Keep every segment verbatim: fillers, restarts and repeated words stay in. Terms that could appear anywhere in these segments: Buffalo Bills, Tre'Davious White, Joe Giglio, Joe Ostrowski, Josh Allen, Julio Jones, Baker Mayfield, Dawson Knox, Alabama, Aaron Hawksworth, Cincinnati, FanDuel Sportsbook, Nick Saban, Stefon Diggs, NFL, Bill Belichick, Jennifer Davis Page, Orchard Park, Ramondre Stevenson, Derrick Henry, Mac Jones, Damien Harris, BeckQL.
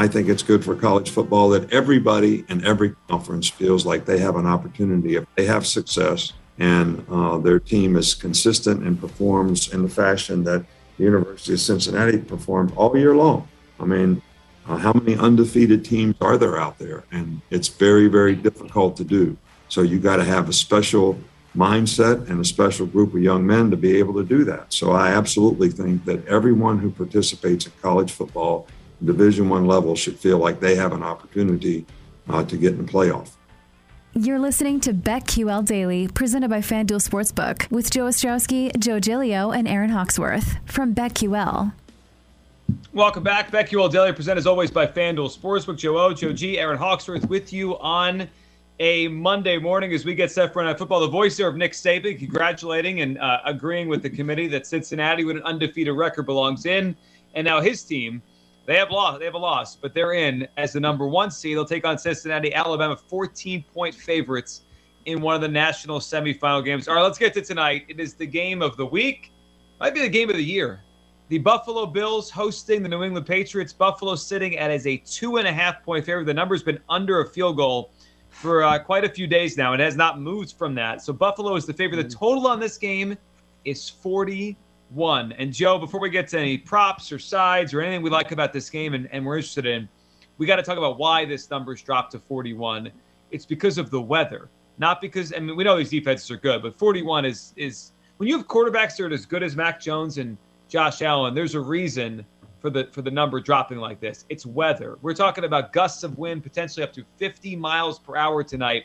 I think it's good for college football that everybody in every conference feels like they have an opportunity if they have success and uh, their team is consistent and performs in the fashion that the University of Cincinnati performed all year long. I mean, uh, how many undefeated teams are there out there? And it's very, very difficult to do. So you got to have a special mindset and a special group of young men to be able to do that. So I absolutely think that everyone who participates in college football, Division I level, should feel like they have an opportunity uh, to get in the playoff. You're listening to BeckQL Daily, presented by FanDuel Sportsbook, with Joe Ostrowski, Joe Giglio, and Aaron Hawksworth from BeckQL. Welcome back. BeckQL Daily, presented as always by FanDuel Sportsbook. Joe O, Joe G, Aaron Hawksworth with you on a Monday morning as we get set for Night Football. The voice there of Nick Saban congratulating and uh, agreeing with the committee that Cincinnati, with an undefeated record, belongs in. And now his team, they have lost. They have a loss, but they're in as the number one seed. They'll take on Cincinnati, Alabama, fourteen-point favorites in one of the national semifinal games. All right, let's get to tonight. It is the game of the week. Might be the game of the year. The Buffalo Bills hosting the New England Patriots. Buffalo sitting at as a two and a half point favorite. The number's been under a field goal for uh, quite a few days now and has not moved from that. So Buffalo is the favorite. The total on this game is forty-one. And, Joe, before we get to any props or sides or anything we like about this game and, and we're interested in, we got to talk about why this number's dropped to forty-one. It's because of the weather, not because – I mean, we know these defenses are good, but forty-one is, is – when you have quarterbacks that are as good as Mac Jones and Josh Allen, there's a reason for the for the number dropping like this. It's weather. We're talking about gusts of wind, potentially up to fifty miles per hour tonight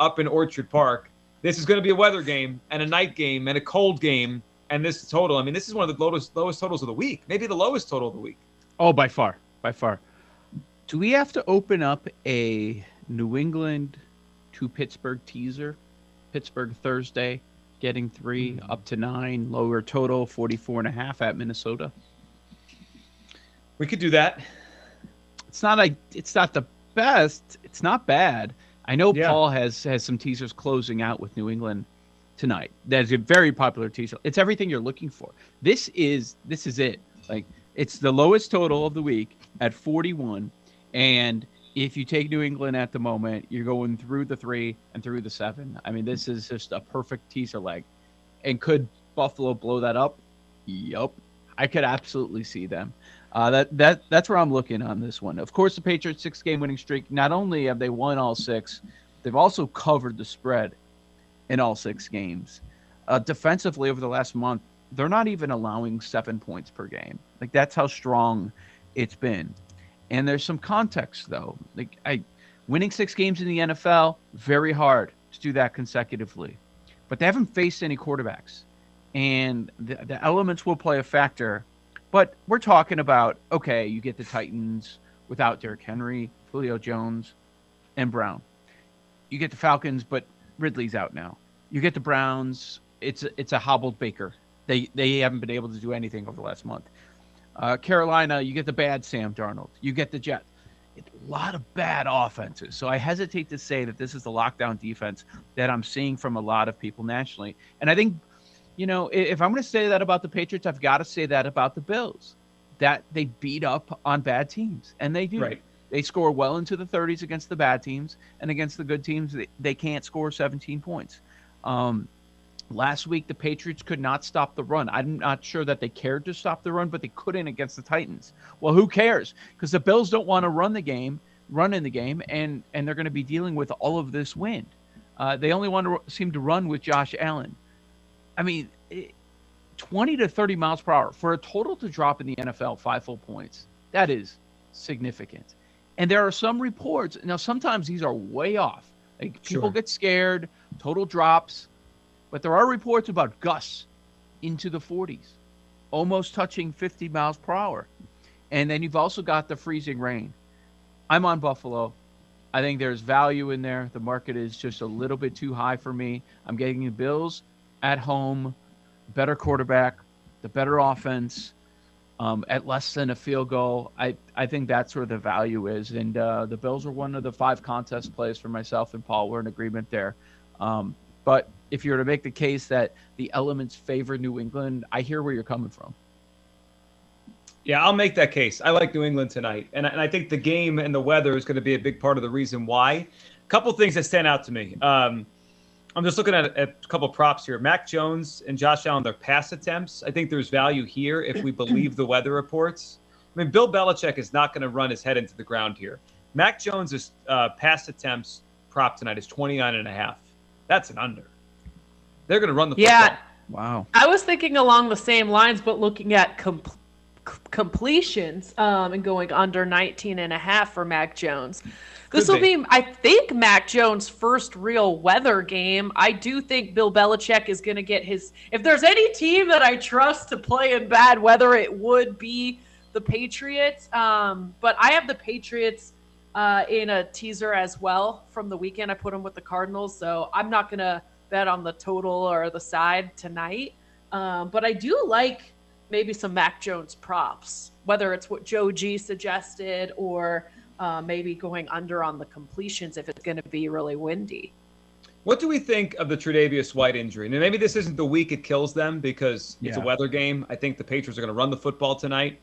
up in Orchard Park. This is going to be a weather game and a night game and a cold game. And this total, I mean, this is one of the lowest, lowest totals of the week. Maybe the lowest total of the week. Oh, by far, by far. Do we have to open up a New England to Pittsburgh teaser? Pittsburgh Thursday, getting three, mm-hmm. up to nine, lower total, forty-four and a half at Minnesota. We could do that. It's not a, It's not the best. It's not bad. I know yeah. Paul has, has some teasers closing out with New England tonight. That's a very popular teaser. It's everything you're looking for. This is this is it. Like, it's the lowest total of the week at forty-one, and if you take New England at the moment, you're going through the three and through the seven. I mean, this is just a perfect teaser leg. And could Buffalo blow that up? Yup. I could absolutely see them. Uh, that that that's where I'm looking on this one. Of course, the Patriots' six-game winning streak. Not only have they won all six, they've also covered the spread in all six games. Uh, defensively, over the last month, they're not even allowing seven points per game. Like, that's how strong it's been. And there's some context, though. Like, I, winning six games in the N F L, very hard to do that consecutively. But they haven't faced any quarterbacks. And the, the elements will play a factor. But we're talking about, okay, you get the Titans without Derrick Henry, Julio Jones, and Brown. You get the Falcons, but Ridley's out now. You get the Browns. It's a, it's a hobbled Baker. They they haven't been able to do anything over the last month. Uh, Carolina, you get the bad Sam Darnold. You get the Jets. It's a lot of bad offenses. So I hesitate to say that this is the lockdown defense that I'm seeing from a lot of people nationally. And I think, you know, if I'm going to say that about the Patriots, I've got to say that about the Bills, that they beat up on bad teams. And they do. Right. They score well into the thirties against the bad teams, and against the good teams, they, they can't score seventeen points. Um, last week, the Patriots could not stop the run. I'm not sure that they cared to stop the run, but they couldn't against the Titans. Well, who cares? Because the Bills don't want to run the game, run in the game, and, and they're going to be dealing with all of this wind. Uh, they only want to seem to run with Josh Allen. I mean, twenty to thirty miles per hour for a total to drop in the N F L five full points. That is significant. And there are some reports. Now, sometimes these are way off. Like, people sure. get scared, total drops. But there are reports about gusts into the forties, almost touching fifty miles per hour. And then you've also got the freezing rain. I'm on Buffalo. I think there's value in there. The market is just a little bit too high for me. I'm getting the Bills at home, better quarterback, the better offense. Um, at less than a field goal, I, I think that's where the value is. And uh, the Bills are one of the five contest plays for myself and Paul. We're in agreement there. Um, but if you were to make the case that the elements favor New England, I hear where you're coming from. Yeah, I'll make that case. I like New England tonight. And, and I think the game and the weather is going to be a big part of the reason why. A couple things that stand out to me. Um, I'm just looking at a couple props here. Mac Jones and Josh Allen, their pass attempts. I think there's value here if we believe the weather reports. I mean, Bill Belichick is not going to run his head into the ground here. Mac Jones' uh, pass attempts prop tonight is twenty-nine and a half. That's an under. They're going to run the football. Yeah. Wow. I was thinking along the same lines, but looking at complete. completions um, and going under nineteen and a half for Mac Jones. This Could will be. be, I think, Mac Jones' first real weather game. I do think Bill Belichick is going to get his – if there's any team that I trust to play in bad weather, it would be the Patriots. Um, but I have the Patriots uh, in a teaser as well from the weekend. I put them with the Cardinals, so I'm not going to bet on the total or the side tonight. Um, but I do like – maybe some Mac Jones props, whether it's what Joe G suggested or uh, maybe going under on the completions if it's going to be really windy. What do we think of the Tre'Davious White injury? And maybe this isn't the week it kills them because it's yeah. a weather game. I think the Patriots are going to run the football tonight.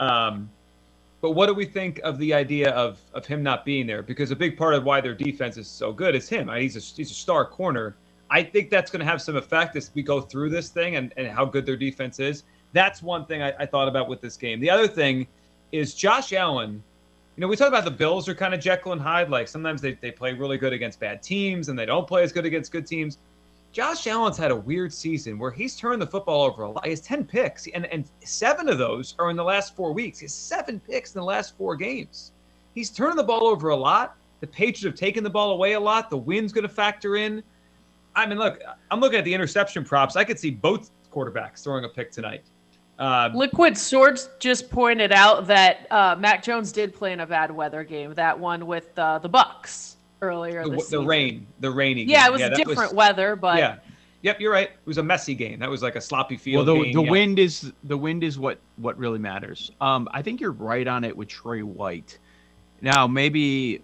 Um, but what do we think of the idea of of him not being there? Because a big part of why their defense is so good is him. I mean, he's a he's a star corner. I think that's going to have some effect as we go through this thing and, and how good their defense is. That's one thing I, I thought about with this game. The other thing is Josh Allen. You know, we talk about the Bills are kind of Jekyll and Hyde. Like sometimes they, they play really good against bad teams and they don't play as good against good teams. Josh Allen's had a weird season where he's turned the football over a lot. He has ten picks, and, and seven of those are in the last four weeks. He has seven picks in the last four games. He's turning the ball over a lot. The Patriots have taken the ball away a lot. The wind's going to factor in. I mean, look, I'm looking at the interception props. I could see both quarterbacks throwing a pick tonight. Uh, Liquid Swords just pointed out that uh, Mac Jones did play in a bad weather game. That one with uh, the Bucks earlier this the, the season. The rain, the rainy. Yeah, game. it was yeah, different was, weather, but yeah, yep, you're right. It was a messy game. That was like a sloppy field. Well, the, game. the yeah. wind is the wind is what what really matters. Um, I think you're right on it with Trey White. Now maybe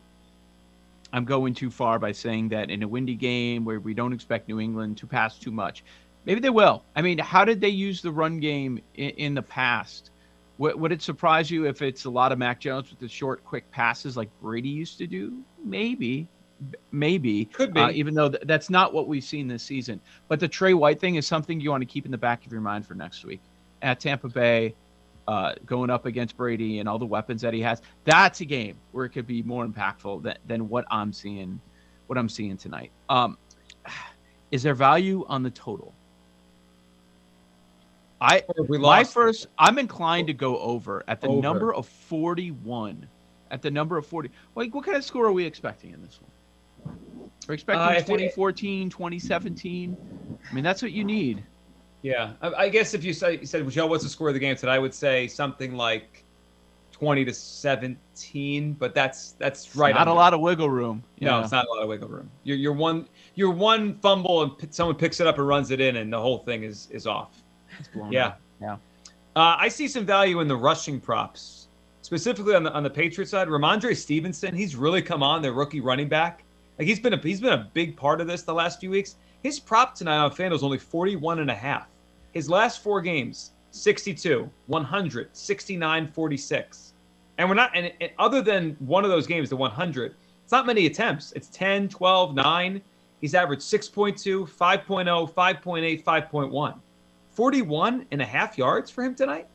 I'm going too far by saying that in a windy game where we don't expect New England to pass too much. Maybe they will. I mean, how did they use the run game in, in the past? W- would it surprise you if it's a lot of Mac Jones with the short, quick passes like Brady used to do? Maybe. B- maybe. Could be. Uh, even though th- that's not what we've seen this season. But the Trey White thing is something you want to keep in the back of your mind for next week. At Tampa Bay, uh, going up against Brady and all the weapons that he has, that's a game where it could be more impactful than, than what I'm seeing, what I'm seeing tonight. Um, is there value on the total? I we my first I'm inclined to go over at the over. number of forty-one. At the number of forty. Like, what kind of score are we expecting in this one? We're expecting uh, twenty fourteen, twenty seventeen. I mean, that's what you need. Yeah. I, I guess if you, say, you said, Joe, what's the score of the game tonight? I would say something like twenty to seventeen, but that's that's it's right. Not under. a lot of wiggle room. No, know. It's not a lot of wiggle room. You're, you're, one, you're one fumble and someone picks it up and runs it in, and the whole thing is, is off. Yeah, up. yeah. Uh, I see some value in the rushing props, specifically on the on the Patriots side. Ramondre Stevenson, he's really come on. Their rookie running back, like he's been a he's been a big part of this the last few weeks. His prop tonight on FanDuel is only forty-one and a half. His last four games: sixty-two, one hundred, sixty-nine, forty-six. And we're not, and, and other than one of those games, the one hundred, it's not many attempts. It's ten, twelve, nine. He's averaged six point two, five point oh, five point eight, five point one. forty-one and a half yards for him tonight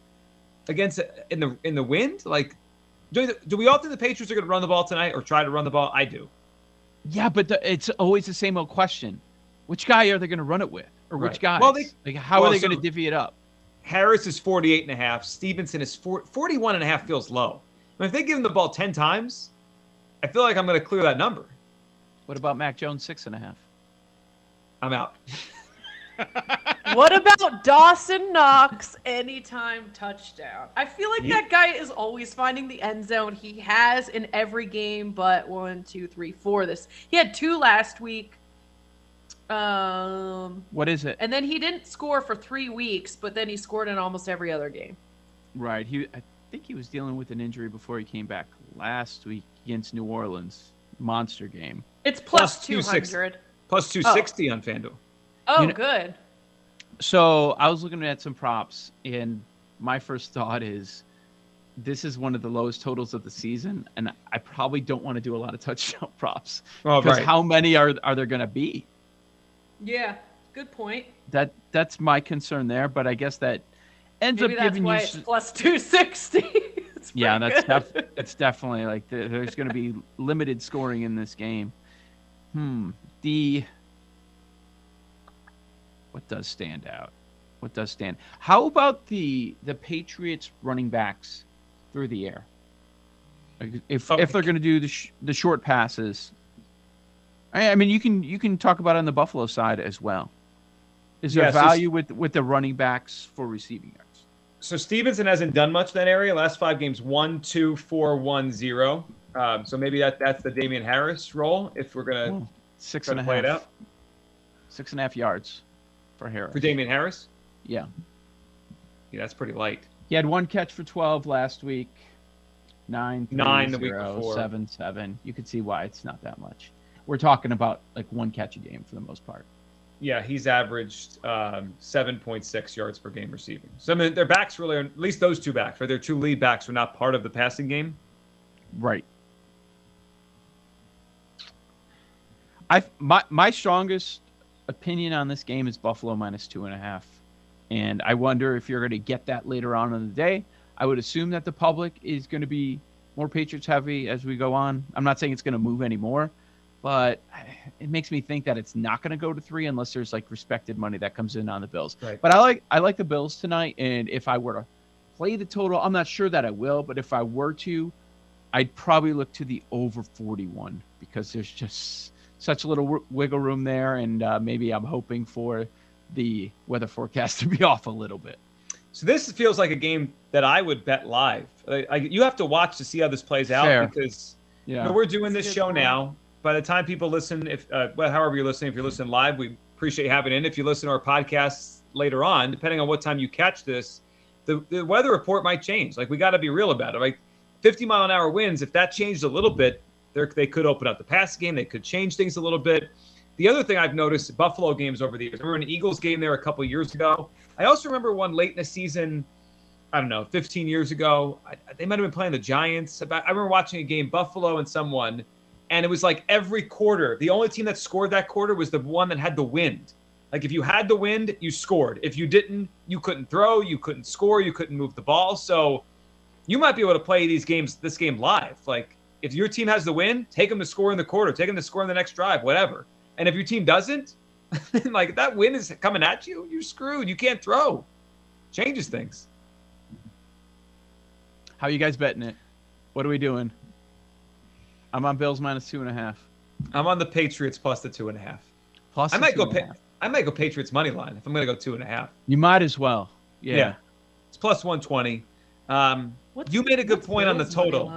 against in the in the wind. Like, do, do we all think the Patriots are going to run the ball tonight or try to run the ball? I do. Yeah, but the, it's always the same old question: which guy are they going to run it with, or right. which guys? Well, they, like, how well, are they so going to divvy it up? Harris is forty-eight and a half. Stevenson is forty-one and a half. Feels low. I mean, if they give him the ball ten times, I feel like I'm going to clear that number. What about Mac Jones six and a half? I'm out. What about Dawson Knox anytime touchdown? I feel like yeah. that guy is always finding the end zone. He has in every game, but one, two, three, four. This he had two last week. Um, what is it? And then he didn't score for three weeks, but then he scored in almost every other game. Right. He, I think he was dealing with an injury before he came back last week against New Orleans. Monster game. It's plus, plus two hundred. Plus two sixty oh. on FanDuel. Oh, you know, good. So I was looking at some props, and my first thought is this is one of the lowest totals of the season, and I probably don't want to do a lot of touchdown props oh, because right. how many are are there going to be? Yeah, good point. That that's my concern there, but I guess that ends Maybe up that's giving why you it's plus two sixty. Yeah, that's def- it's definitely like the, there's going to be limited scoring in this game. Hmm. The what does stand out? What does stand? How about the the Patriots running backs through the air? If oh, if they're going to do the sh- the short passes, I, I mean you can you can talk about it on the Buffalo side as well. Is there yeah, value so, with, with the running backs for receiving yards? So Stevenson hasn't done much in that area. Last five games, one, two, four, one, zero. Um, so maybe that that's the Damien Harris role if we're going to six and a play half. It out. Six and a half yards for Harris. For Damien Harris? Yeah. Yeah, that's pretty light. He had one catch for twelve last week. Nine, three, Nine zero, the week before. Seven, seven. You could see why it's not that much. We're talking about like one catch a game for the most part. Yeah, he's averaged um, seven point six yards per game receiving. So, I mean, their backs really are, at least those two backs, or their two lead backs, are not part of the passing game. Right. I my my strongest opinion on this game is Buffalo minus two and a half. And I wonder if you're going to get that later on in the day. I would assume that the public is going to be more Patriots heavy as we go on. I'm not saying it's going to move anymore, but it makes me think that it's not going to go to three unless there's like respected money that comes in on the Bills. Right. But I like I like the Bills tonight, and if I were to play the total, I'm not sure that I will, but if I were to, I'd probably look to the over forty-one because there's just such a little w- wiggle room there, and uh, maybe I'm hoping for the weather forecast to be off a little bit. So this feels like a game that I would bet live. Like, I, you have to watch to see how this plays out Fair. because yeah. you know, we're doing this show point. now. By the time people listen, if uh, well, however you're listening, if you're listening live, we appreciate you having it in. If you listen to our podcasts later on, depending on what time you catch this, the, the weather report might change. Like, we got to be real about it. Like, fifty mile an hour winds, if that changed a little bit, they could open up the pass game. They could change things a little bit. The other thing I've noticed, Buffalo games over the years. I remember an Eagles game there a couple of years ago. I also remember one late in the season, I don't know, fifteen years ago. I, they might have been playing the Giants. About, I remember watching a game, Buffalo and someone, and it was like every quarter, the only team that scored that quarter was the one that had the wind. Like, if you had the wind, you scored. If you didn't, you couldn't throw, you couldn't score, you couldn't move the ball. So you might be able to play these games, this game live. Like, if your team has the wind, take them to score in the quarter, take them to score in the next drive, whatever. And if your team doesn't, like, if that wind is coming at you, you're screwed. You can't throw. Changes things. How are you guys betting it? What are we doing? I'm on Bills minus two and a half. I'm on the Patriots plus the two and a half. Plus I might go. Pa- I might go Patriots money line if I'm going to go two and a half. You might as well. Yeah. yeah. It's plus one twenty. Um, you made a good point on the total.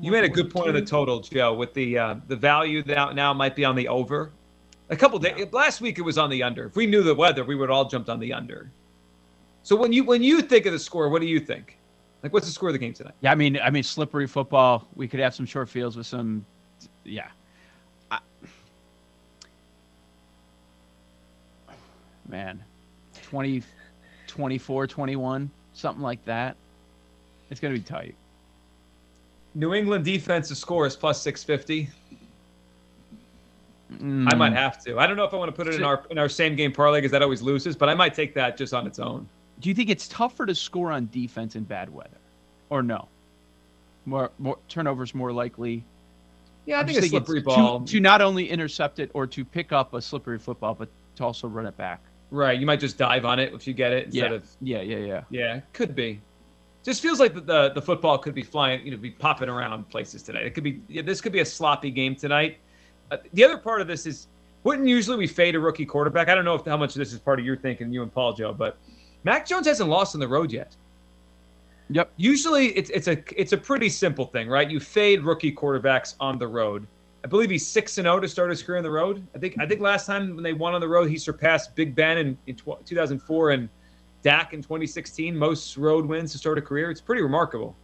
You made a good point on the total, Joe, with the uh, the value that now might be on the over. A couple days last week, it was on the under. If we knew the weather, we would have all jumped on the under. So when you when you think of the score, what do you think? Like, what's the score of the game tonight? Yeah, I mean, I mean, slippery football. We could have some short fields with some, yeah. I, man, twenty, twenty-four, twenty-one, something like that. It's going to be tight. New England defense to score is plus six fifty. Mm. I might have to. I don't know if I want to put it in our in our same game parlay because that always loses, but I might take that just on its own. Do you think it's tougher to score on defense in bad weather, or no? More, more turnovers more likely. Yeah, I think a slippery ball to, to not only intercept it or to pick up a slippery football, but to also run it back. Right, you might just dive on it if you get it. Instead yeah. of yeah, yeah, yeah, yeah. Could be. Just feels like the, the the football could be flying, you know, be popping around places tonight. It could be yeah, this could be a sloppy game tonight. Uh, the other part of this is wouldn't usually we fade a rookie quarterback. I don't know if how much of this is part of your thinking, you and Paul, Joe, but. Mac Jones hasn't lost on the road yet. Yep. Usually it's it's a it's a pretty simple thing, right? You fade rookie quarterbacks on the road. I believe he's six and zero to start his career on the road. I think I think last time when they won on the road, he surpassed Big Ben in, in two thousand four and Dak in twenty sixteen. Most road wins to start a career. It's pretty remarkable.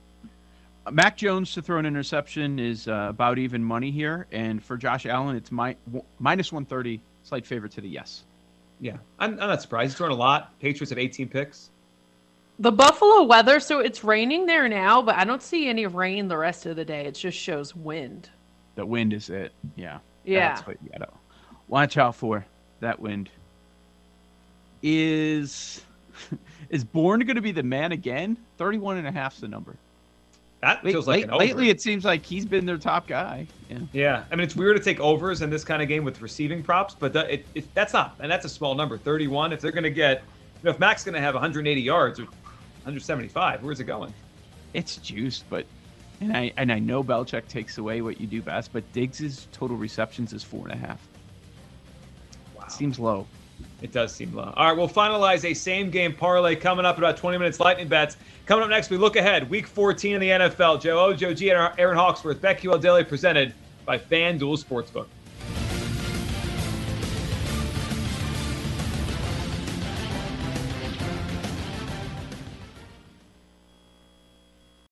Mac Jones to throw an interception is uh, about even money here, and for Josh Allen, it's my, w- minus one thirty, slight favor to the yes. Yeah, I'm, I'm not surprised. He's thrown a lot. Patriots have eighteen picks. The Buffalo weather, so it's raining there now, but I don't see any rain the rest of the day. It just shows wind. The wind is it. Yeah. Yeah. That's what you gotta watch out for. That wind. Is is Bourne going to be the man again? thirty-one and a half is the number. That feels like an over. Lately, it seems like he's been their top guy. Yeah. yeah, I mean, it's weird to take overs in this kind of game with receiving props, but that, it, it, that's not, and that's a small number, thirty-one. If they're going to get, you know, if Mac's going to have one hundred eighty yards or one hundred seventy-five, where's it going? It's juiced, but, and I and I know Belichick takes away what you do best, but Diggs' total receptions is four and a half. Wow, seems low. It does seem low. All right, we'll finalize a same-game parlay coming up in about twenty minutes. Lightning bets. Coming up next, we look ahead. Week fourteen in the N F L. Joe O, Joe G, and Aaron Hawksworth. BeckQL Daily presented by FanDuel Sportsbook.